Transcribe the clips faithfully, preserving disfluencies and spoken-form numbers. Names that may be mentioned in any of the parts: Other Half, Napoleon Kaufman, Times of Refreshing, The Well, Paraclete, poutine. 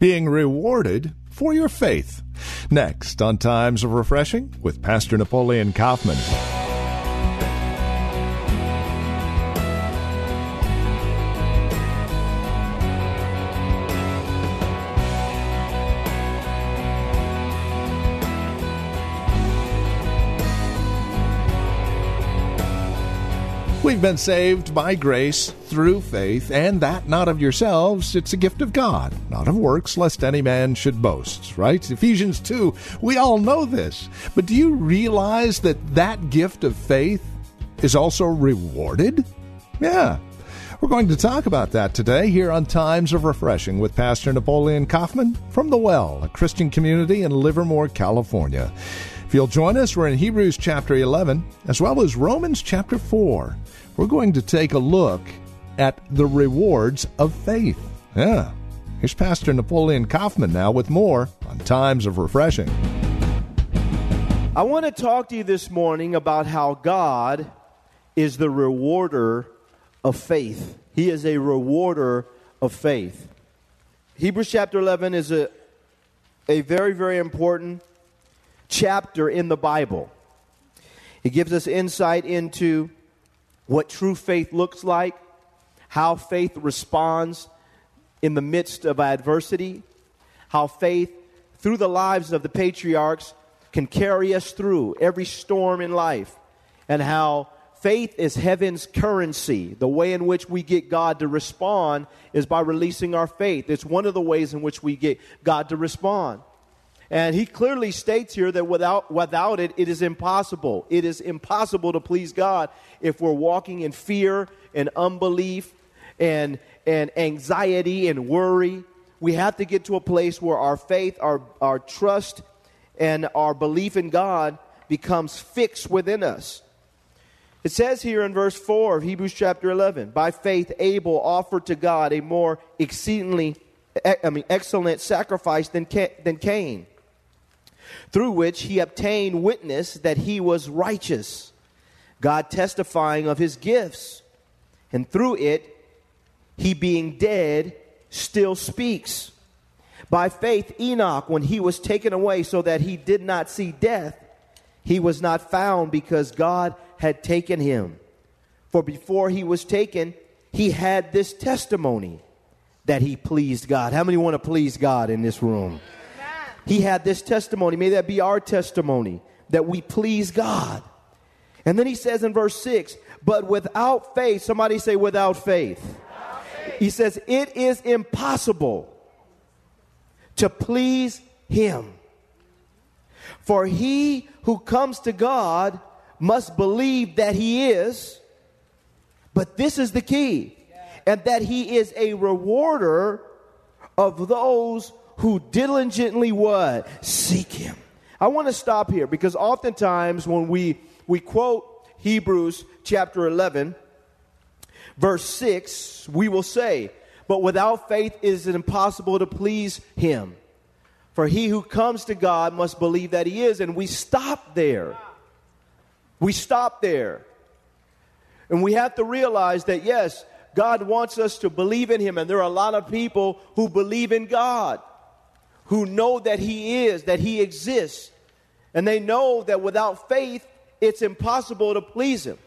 Being rewarded for your faith. Next on Times of Refreshing with Pastor Napoleon Kaufman. We've been saved by grace through faith, and that not of yourselves. It's a gift of God, not of works, lest any man should boast, right? Ephesians two, we all know this. But do you realize that that gift of faith is also rewarded? Yeah. We're going to talk about that today here on Times of Refreshing with Pastor Napoleon Kaufman from The Well, a Christian community in Livermore, California. If you'll join us, we're in Hebrews chapter eleven, as well as Romans chapter four. We're going to take a look at the rewards of faith. Yeah. Here's Pastor Napoleon Kaufman now with more on Times of Refreshing. I want to talk to you this morning about how God is the rewarder of faith. He is a rewarder of faith. Hebrews chapter eleven is a, a very, very important chapter in the Bible. It gives us insight into what true faith looks like, how faith responds in the midst of adversity, how faith through the lives of the patriarchs can carry us through every storm in life, and how faith is heaven's currency. The way in which we get God to respond is by releasing our faith. It's one of the ways in which we get God to respond. And he clearly states here that without without it, it is impossible. It is impossible to please God if we're walking in fear and unbelief and, and anxiety and worry. We have to get to a place where our faith, our, our trust, and our belief in God becomes fixed within us. It says here in verse four of Hebrews chapter eleven, by faith Abel offered to God a more exceedingly I mean, excellent sacrifice than than Cain, through which he obtained witness that he was righteous, God testifying of his gifts. And through it, he being dead, still speaks. By faith, Enoch, when he was taken away so that he did not see death, he was not found because God had taken him. For before he was taken, he had this testimony that he pleased God. How many want to please God in this room? He had this testimony. May that be our testimony, that we please God. And then he says in verse six, but without faith, somebody say without faith. Without faith. He says, it is impossible to please him. For he who comes to God must believe that he is. But this is the key. And that he is a rewarder of those who diligently what? Seek him. I want to stop here because oftentimes when we, we quote Hebrews chapter eleven, verse six, we will say, but without faith it is impossible to please him. For he who comes to God must believe that he is. And we stop there. We stop there. And we have to realize that, yes, God wants us to believe in him, and there are a lot of people who believe in God, who know that he is, that he exists, and they know that without faith, it's impossible to please him.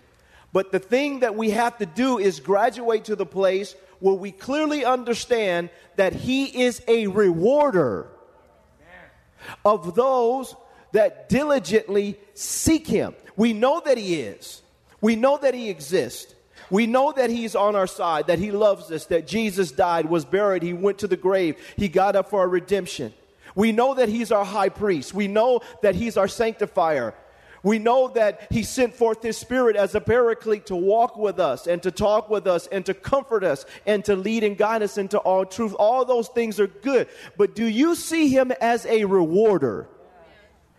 But the thing that we have to do is graduate to the place where we clearly understand that he is a rewarder of those that diligently seek him. We know that he is. We know that he exists. We know that he's on our side, that he loves us, that Jesus died, was buried, he went to the grave, he got up for our redemption. We know that he's our high priest. We know that he's our sanctifier. We know that he sent forth his Spirit as a paraclete to walk with us and to talk with us and to comfort us and to lead and guide us into all truth. All those things are good. But do you see him as a rewarder?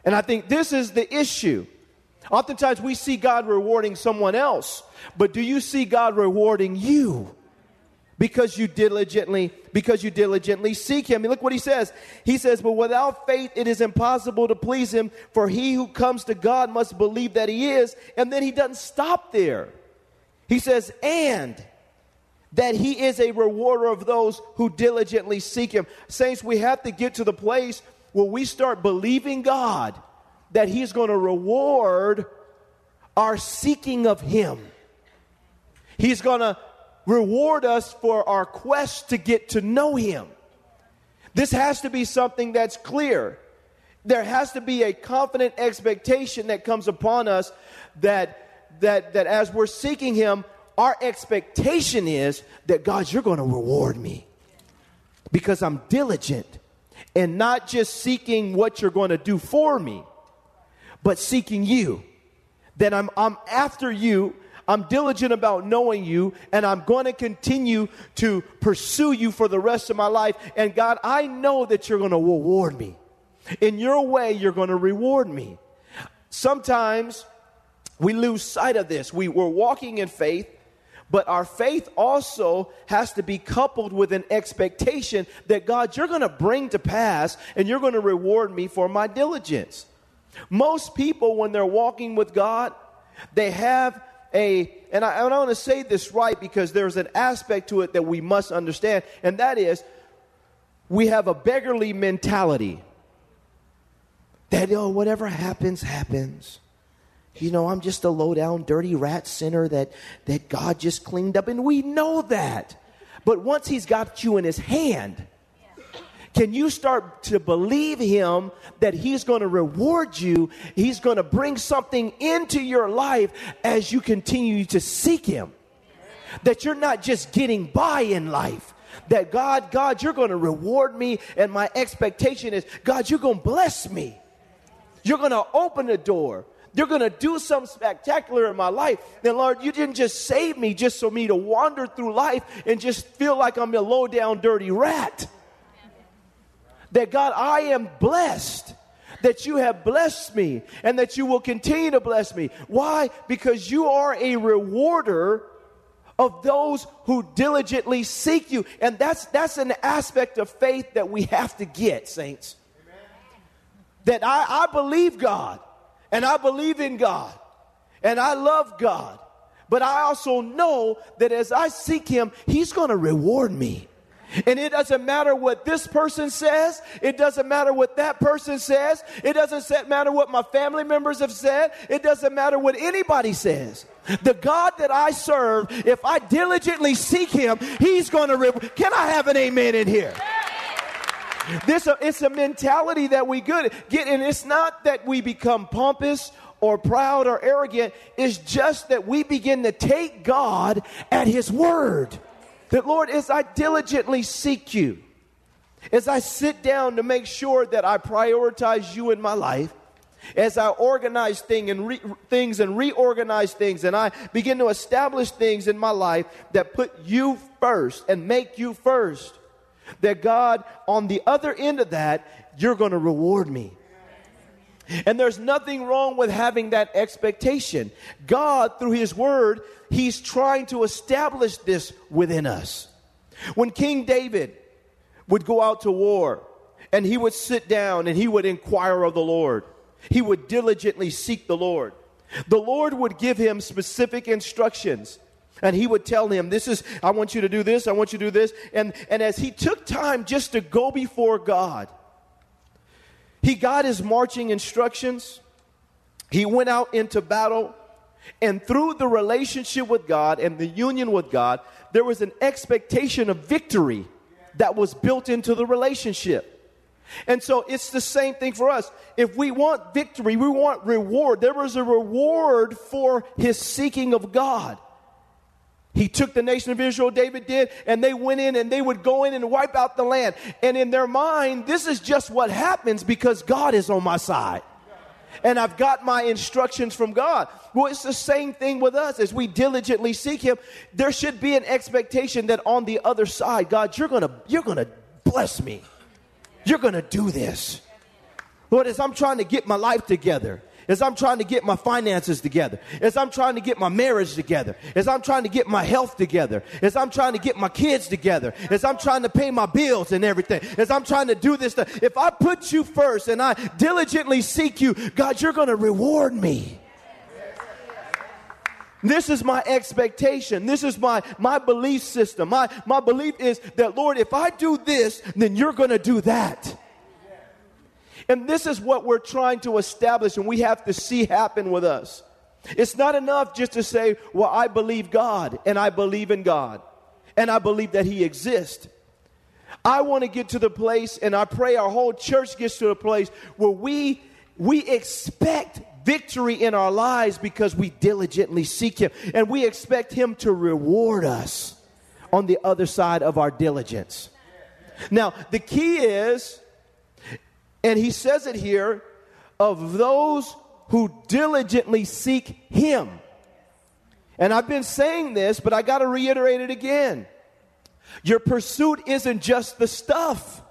And I think this is the issue. Oftentimes we see God rewarding someone else, but do you see God rewarding you? Because you diligently, because you diligently seek him. And look what he says. He says, but without faith it is impossible to please him, for he who comes to God must believe that he is. And then he doesn't stop there. He says, and that he is a rewarder of those who diligently seek him. Saints, we have to get to the place where we start believing God that he's going to reward our seeking of him. He's going to reward us for our quest to get to know him. This has to be something that's clear. There has to be a confident expectation that comes upon us that that that as we're seeking him, our expectation is that, God, you're going to reward me because I'm diligent and not just seeking what you're going to do for me, but seeking you. That I'm I'm after you. I'm diligent about knowing you, and I'm going to continue to pursue you for the rest of my life. And God, I know that you're going to reward me. In your way, you're going to reward me. Sometimes we lose sight of this. We, we're walking in faith, but our faith also has to be coupled with an expectation that, God, you're going to bring to pass, and you're going to reward me for my diligence. Most people, when they're walking with God, they have A, and I, I want to say this right because there's an aspect to it that we must understand, and that is we have a beggarly mentality that, oh, whatever happens, happens. You know, I'm just a low-down, dirty rat sinner that, that God just cleaned up, and we know that. But once he's got you in his hand, can you start to believe him that he's going to reward you? He's going to bring something into your life as you continue to seek him. That you're not just getting by in life. That God, God, you're going to reward me. And my expectation is, God, you're going to bless me. You're going to open the door. You're going to do something spectacular in my life. Then, Lord, you didn't just save me just so me to wander through life and just feel like I'm a low-down, dirty rat. That, God, I am blessed, that you have blessed me, and that you will continue to bless me. Why? Because you are a rewarder of those who diligently seek you. And that's that's an aspect of faith that we have to get, saints. Amen. That I, I believe God, and I believe in God, and I love God. But I also know that as I seek him, he's going to reward me. And it doesn't matter what this person says. It doesn't matter what that person says. It doesn't matter what my family members have said. It doesn't matter what anybody says. The God that I serve, if I diligently seek him, he's going to reward. Can I have an amen in here? This It's a mentality that we good get. And it's not that we become pompous or proud or arrogant. It's just that we begin to take God at his word. That, Lord, as I diligently seek you, as I sit down to make sure that I prioritize you in my life, as I organize thing and re- things and reorganize things, and I begin to establish things in my life that put you first and make you first, that, God, on the other end of that, you're going to reward me. And there's nothing wrong with having that expectation. God, through his word, he's trying to establish this within us. When King David would go out to war, and he would sit down and he would inquire of the Lord, he would diligently seek the Lord. The Lord would give him specific instructions, and he would tell him, this is, I want you to do this, I want you to do this. And, and as he took time just to go before God, he got his marching instructions. He went out into battle. And through the relationship with God and the union with God, there was an expectation of victory that was built into the relationship. And so it's the same thing for us. If we want victory, we want reward. There was a reward for his seeking of God. He took the nation of Israel, David did, and they went in and they would go in and wipe out the land. And in their mind, this is just what happens because God is on my side. and I've got my instructions from God. Well, it's the same thing with us. As we diligently seek him, there should be an expectation that on the other side, God, you're going to you're going to bless me. You're going to do this. Lord, as I'm trying to get my life together, as I'm trying to get my finances together, as I'm trying to get my marriage together, as I'm trying to get my health together, as I'm trying to get my kids together, as I'm trying to pay my bills and everything, as I'm trying to do this stuff, if I put you first and I diligently seek you, God, you're going to reward me. This is my expectation. This is my, my belief system. My, my belief is that, Lord, if I do this, then you're going to do that. And this is what we're trying to establish, and we have to see happen with us. It's not enough just to say, well, I believe God, and I believe in God, and I believe that he exists. I want to get to the place, and I pray our whole church gets to the place where we we expect victory in our lives because we diligently seek him, and we expect him to reward us on the other side of our diligence. Now, the key is, and he says it here, of those who diligently seek him. And I've been saying this, but I got to reiterate it again. Your pursuit isn't just the stuff.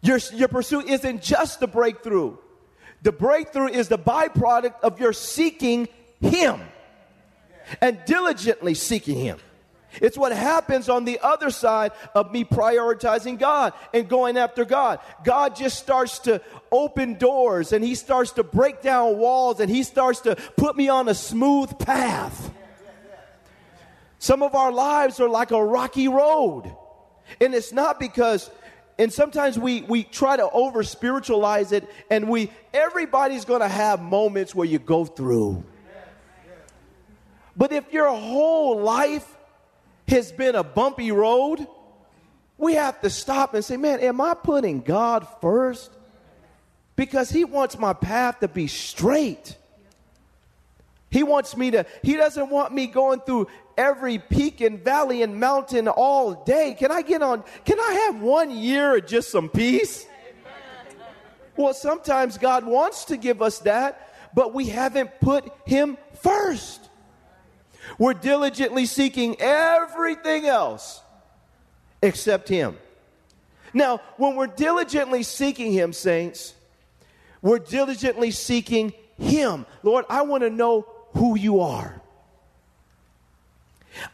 Your, your pursuit isn't just the breakthrough. The breakthrough is the byproduct of your seeking him and diligently seeking him. It's what happens on the other side of me prioritizing God and going after God. God just starts to open doors, and he starts to break down walls, and he starts to put me on a smooth path. Some of our lives are like a rocky road. And it's not because, and sometimes we, we try to over-spiritualize it, and we everybody's going to have moments where you go through. But if your whole life has been a bumpy road, we have to stop and say, man, am I putting God first? Because he wants my path to be straight. He wants me to, he doesn't want me going through every peak and valley and mountain all day. Can I get on, can I have one year of just some peace? Well, sometimes God wants to give us that, but we haven't put him first. We're diligently seeking everything else except him. Now, when we're diligently seeking him, saints, we're diligently seeking him. Lord, I want to know who you are.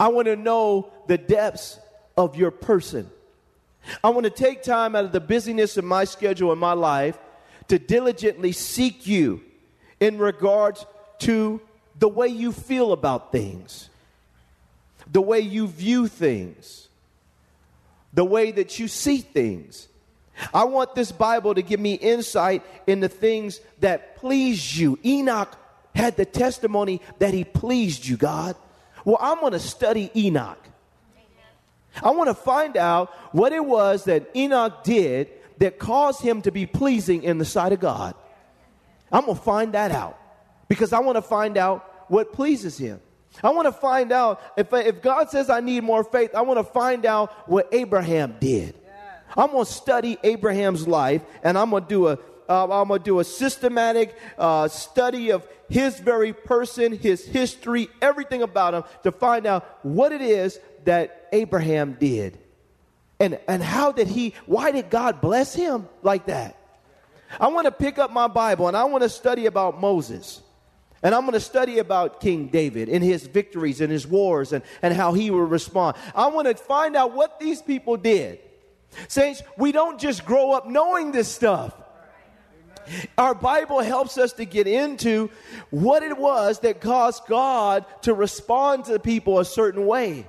I want to know the depths of your person. I want to take time out of the busyness of my schedule in my life to diligently seek you in regards to the way you feel about things, the way you view things, the way that you see things. I want this Bible to give me insight in the things that please you. Enoch had the testimony that he pleased you, God. Well, I'm going to study Enoch. Amen. I want to find out what it was that Enoch did that caused him to be pleasing in the sight of God. I'm going to find that out, because I want to find out what pleases him. I want to find out, if, if God says I need more faith, I want to find out what Abraham did. I'm going to study Abraham's life, and I'm going to do a, uh, I'm going to do a systematic uh, study of his very person, his history, everything about him, to find out what it is that Abraham did. And, and how did he, why did God bless him like that? I want to pick up my Bible, and I want to study about Moses. And I'm going to study about King David and his victories and his wars, and, and how he would respond. I want to find out what these people did. Saints, we don't just grow up knowing this stuff. Our Bible helps us to get into what it was that caused God to respond to the people a certain way.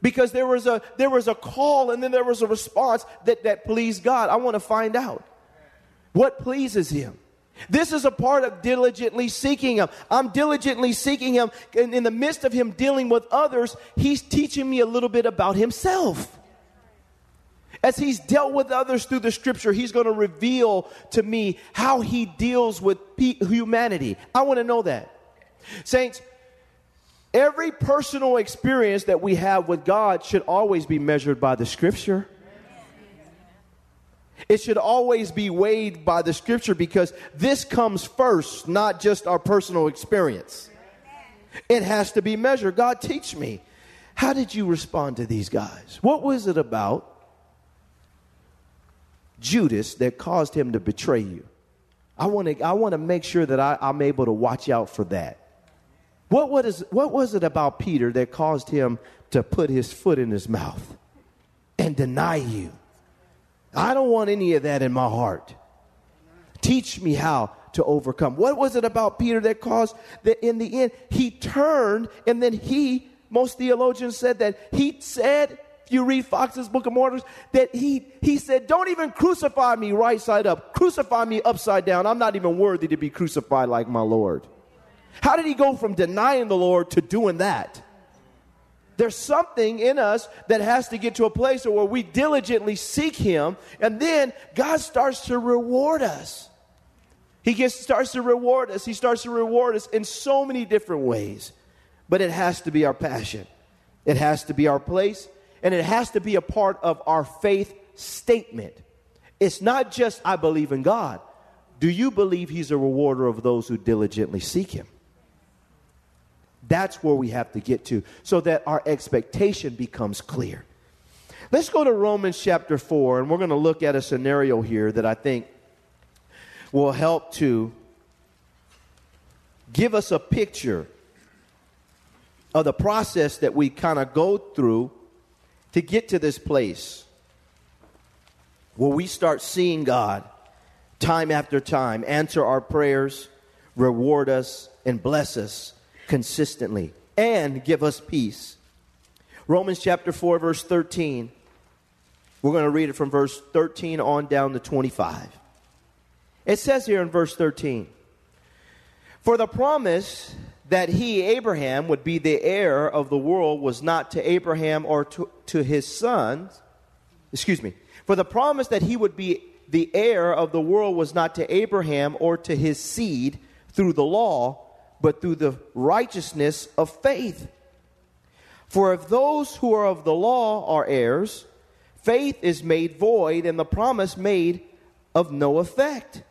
Because there was a, there was a call, and then there was a response that, that pleased God. I want to find out what pleases him. This is a part of diligently seeking him. I'm diligently seeking him, and in the midst of him dealing with others, he's teaching me a little bit about himself. As he's dealt with others through the scripture, he's going to reveal to me how he deals with humanity. I want to know that. Saints, every personal experience that we have with God should always be measured by the scripture. It should always be weighed by the scripture because this comes first, not just our personal experience. It has to be measured. God, teach me. How did you respond to these guys? What was it about Judas that caused him to betray you? I want to I want to make sure that I, I'm able to watch out for that. What, what, is, what was it about Peter that caused him to put his foot in his mouth and deny you? I don't want any of that in my heart. Teach me how to overcome. What was it about Peter that caused that in the end he turned and then he, most theologians said that he said, if you read Fox's Book of Martyrs, that he, he said, don't even crucify me right side up. Crucify me upside down. I'm not even worthy to be crucified like my Lord. How did he go from denying the Lord to doing that? There's something in us that has to get to a place where we diligently seek him, and then God starts to reward us. He gets, starts to reward us. He starts to reward us in so many different ways. But it has to be our passion. It has to be our place, and it has to be a part of our faith statement. It's not just, I believe in God. Do you believe he's a rewarder of those who diligently seek him? That's where we have to get to so that our expectation becomes clear. Let's go to Romans chapter four, and we're going to look at a scenario here that I think will help to give us a picture of the process that we kind of go through to get to this place where we start seeing God time after time answer our prayers, reward us, and bless us consistently, and give us peace. Romans chapter four, verse thirteen. We're going to read it from verse thirteen on down to twenty-five. It says here in verse thirteen, for the promise that he, Abraham, would be the heir of the world was not to Abraham or to, to his sons. Excuse me. For the promise that he would be the heir of the world was not to Abraham or to his seed through the law, but through the righteousness of faith. For if those who are of the law are heirs, faith is made void and the promise made of no effect.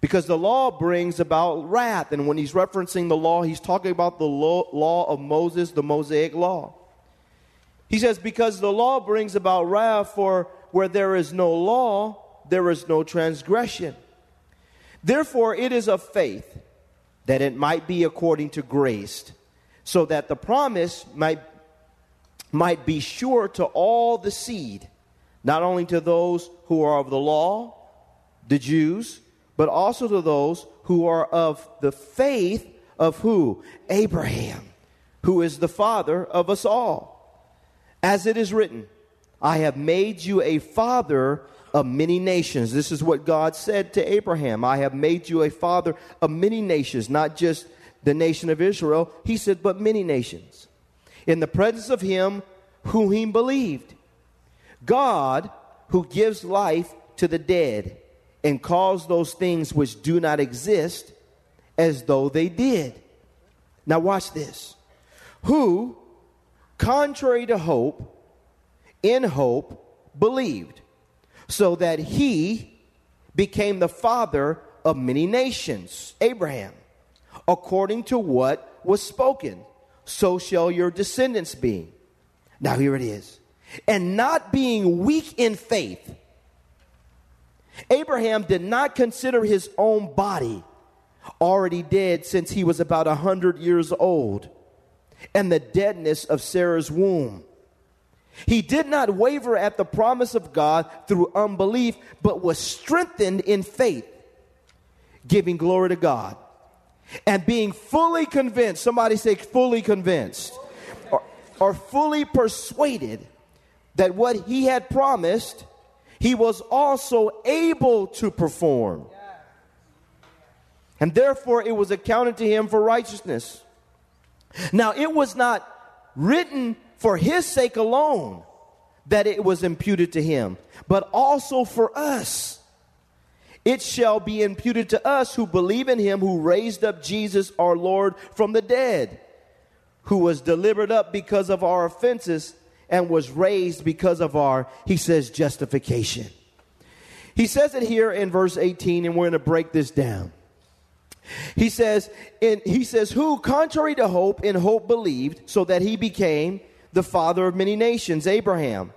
Because the law brings about wrath. And when he's referencing the law, he's talking about the law of Moses, the Mosaic law. He says, because the law brings about wrath, for where there is no law, there is no transgression. Therefore, it is of faith that it might be according to grace, so that the promise might, might be sure to all the seed, not only to those who are of the law, the Jews, but also to those who are of the faith of who? Abraham, who is the father of us all. As it is written, I have made you a father of many nations. This is what God said to Abraham. I have made you a father of many nations, not just the nation of Israel. He said, but many nations. In the presence of him whom he believed, God who gives life to the dead and calls those things which do not exist as though they did. Now watch this. Who, contrary to hope, in hope, believed, so that he became the father of many nations, Abraham, according to what was spoken, so shall your descendants be. Now here it is. And not being weak in faith, Abraham did not consider his own body already dead, since he was about a hundred years old, and the deadness of Sarah's womb. He did not waver at the promise of God through unbelief, but was strengthened in faith, giving glory to God, and being fully convinced. Somebody say fully convinced, or, or fully persuaded that what he had promised, he was also able to perform. And therefore it was accounted to him for righteousness. Now it was not written for his sake alone that it was imputed to him, but also for us. It shall be imputed to us who believe in him who raised up Jesus our Lord from the dead, who was delivered up because of our offenses and was raised because of our, he says, justification. He says it here in verse eighteen, and we're going to break this down. He says, and he says, who, contrary to hope, in hope believed, so that he became the father of many nations, Abraham.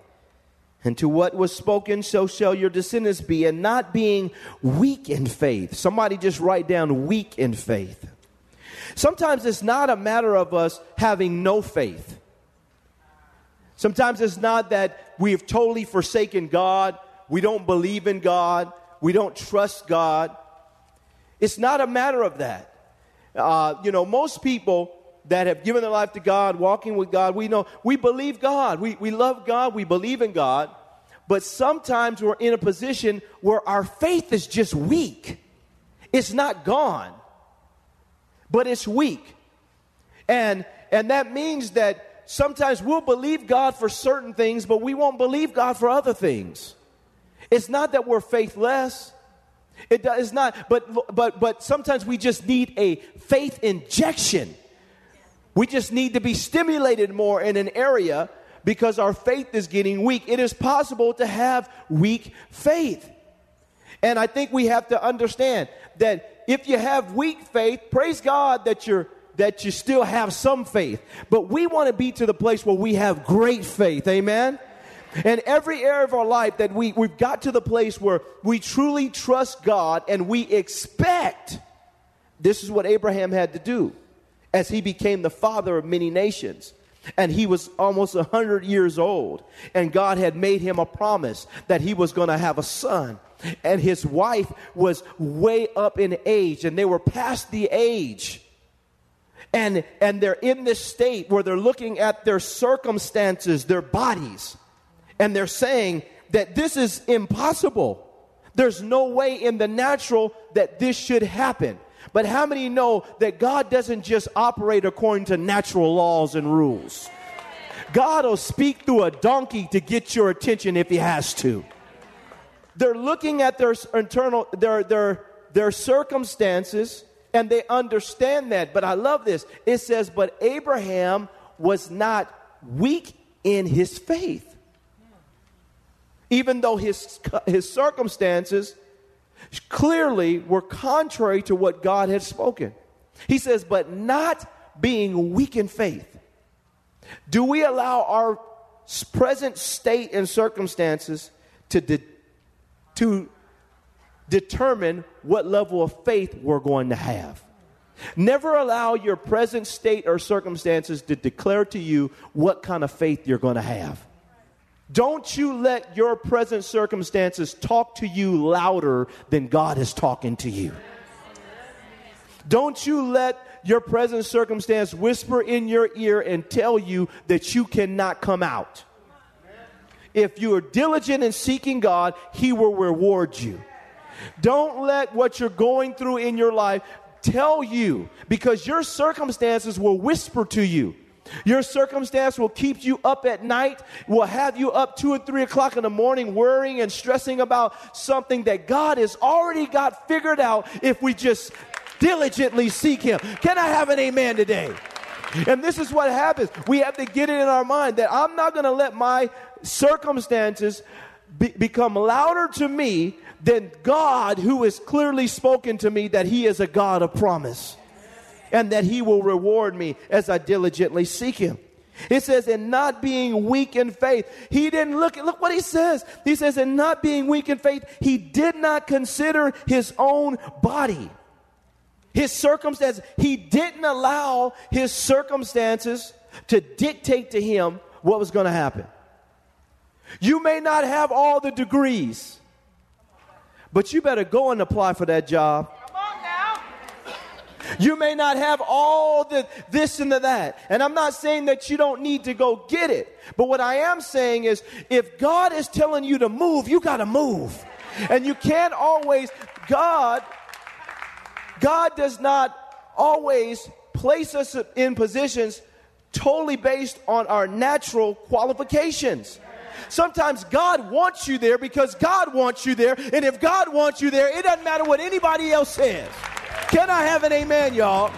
And to what was spoken, so shall your descendants be, and not being weak in faith. Somebody just write down weak in faith. Sometimes it's not a matter of us having no faith. Sometimes it's not that we have totally forsaken God. We don't believe in God. We don't trust God. It's not a matter of that. Uh, you know, most people that have given their life to God, walking with God, we know, we believe God. We, we love God. We believe in God. But sometimes we're in a position where our faith is just weak. It's not gone, but it's weak. And, and that means that sometimes we'll believe God for certain things, but we won't believe God for other things. It's not that we're faithless. It does not, but but but sometimes we just need a faith injection. We just need to be stimulated more in an area because our faith is getting weak. It is possible to have weak faith. And I think we have to understand that if you have weak faith, praise God that you're that you still have some faith. But we want to be to the place where we have great faith. Amen. And every area of our life that we, we've got to the place where we truly trust God and we expect. This is what Abraham had to do as he became the father of many nations. And he was almost one hundred years old. And God had made him a promise that he was going to have a son. And his wife was way up in age, and they were past the age. And, and they're in this state where they're looking at their circumstances, their bodies. And they're saying that this is impossible. There's no way in the natural that this should happen. But how many know that God doesn't just operate according to natural laws and rules? God will speak through a donkey to get your attention if he has to. They're looking at their internal, their, their, their circumstances, and they understand that. But I love this. It says, but Abraham was not weak in his faith. Even though his his circumstances clearly were contrary to what God had spoken. He says, but not being weak in faith. Do we allow our present state and circumstances to, de- to determine what level of faith we're going to have? Never allow your present state or circumstances to declare to you what kind of faith you're going to have. Don't you let your present circumstances talk to you louder than God is talking to you. Don't you let your present circumstance whisper in your ear and tell you that you cannot come out. If you are diligent in seeking God, he will reward you. Don't let what you're going through in your life tell you, because your circumstances will whisper to you. Your circumstance will keep you up at night, will have you up two or three o'clock in the morning worrying and stressing about something that God has already got figured out if we just diligently seek him. Can I have an amen today? And this is what happens. We have to get it in our mind that I'm not going to let my circumstances be- become louder to me than God, who has clearly spoken to me that he is a God of promise. And that he will reward me as I diligently seek him. It says, and not being weak in faith. He didn't look, look what he says. He says, and not being weak in faith, he did not consider his own body, his circumstances. He didn't allow his circumstances to dictate to him what was going to happen. You may not have all the degrees, but you better go and apply for that job. You may not have all the this and the that. And I'm not saying that you don't need to go get it. But what I am saying is, if God is telling you to move, you got to move. And you can't always, God, God does not always place us in positions totally based on our natural qualifications. Sometimes God wants you there because God wants you there. And if God wants you there, it doesn't matter what anybody else says. Can I have an amen, y'all?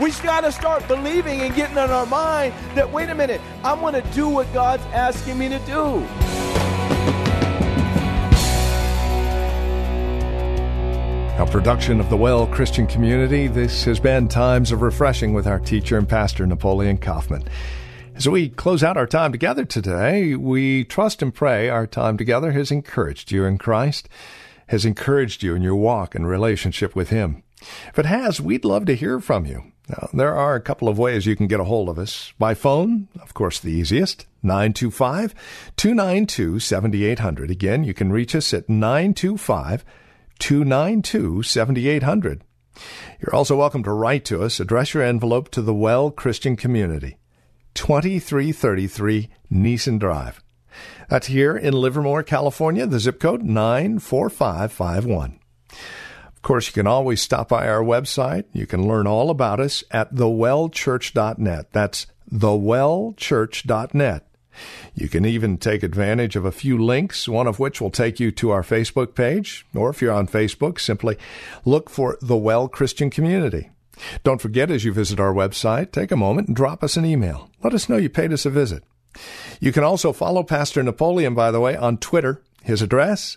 We got to start believing and getting in our mind that, wait a minute, I'm going to do what God's asking me to do. A production of the Well Christian Community, this has been Times of Refreshing with our teacher and pastor, Napoleon Kaufman. As we close out our time together today, we trust and pray our time together has encouraged you in Christ, has encouraged you in your walk and relationship with Him. If it has, we'd love to hear from you. Now, there are a couple of ways you can get a hold of us. By phone, of course, the easiest, nine two five, two nine two, seven eight zero zero. Again, you can reach us at nine two five, two nine two, seven eight zero zero. You're also welcome to write to us. Address your envelope to the Well Christian Community, twenty-three thirty-three Neeson Drive. That's here in Livermore, California, the zip code nine four five five one. Of course, you can always stop by our website. You can learn all about us at the well church dot net. That's the well church dot net. You can even take advantage of a few links, one of which will take you to our Facebook page, or if you're on Facebook, simply look for The Well Christian Community. Don't forget, as you visit our website, take a moment and drop us an email. Let us know you paid us a visit. You can also follow Pastor Napoleon, by the way, on Twitter. His address,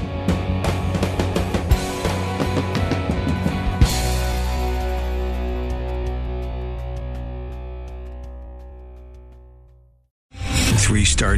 Three-star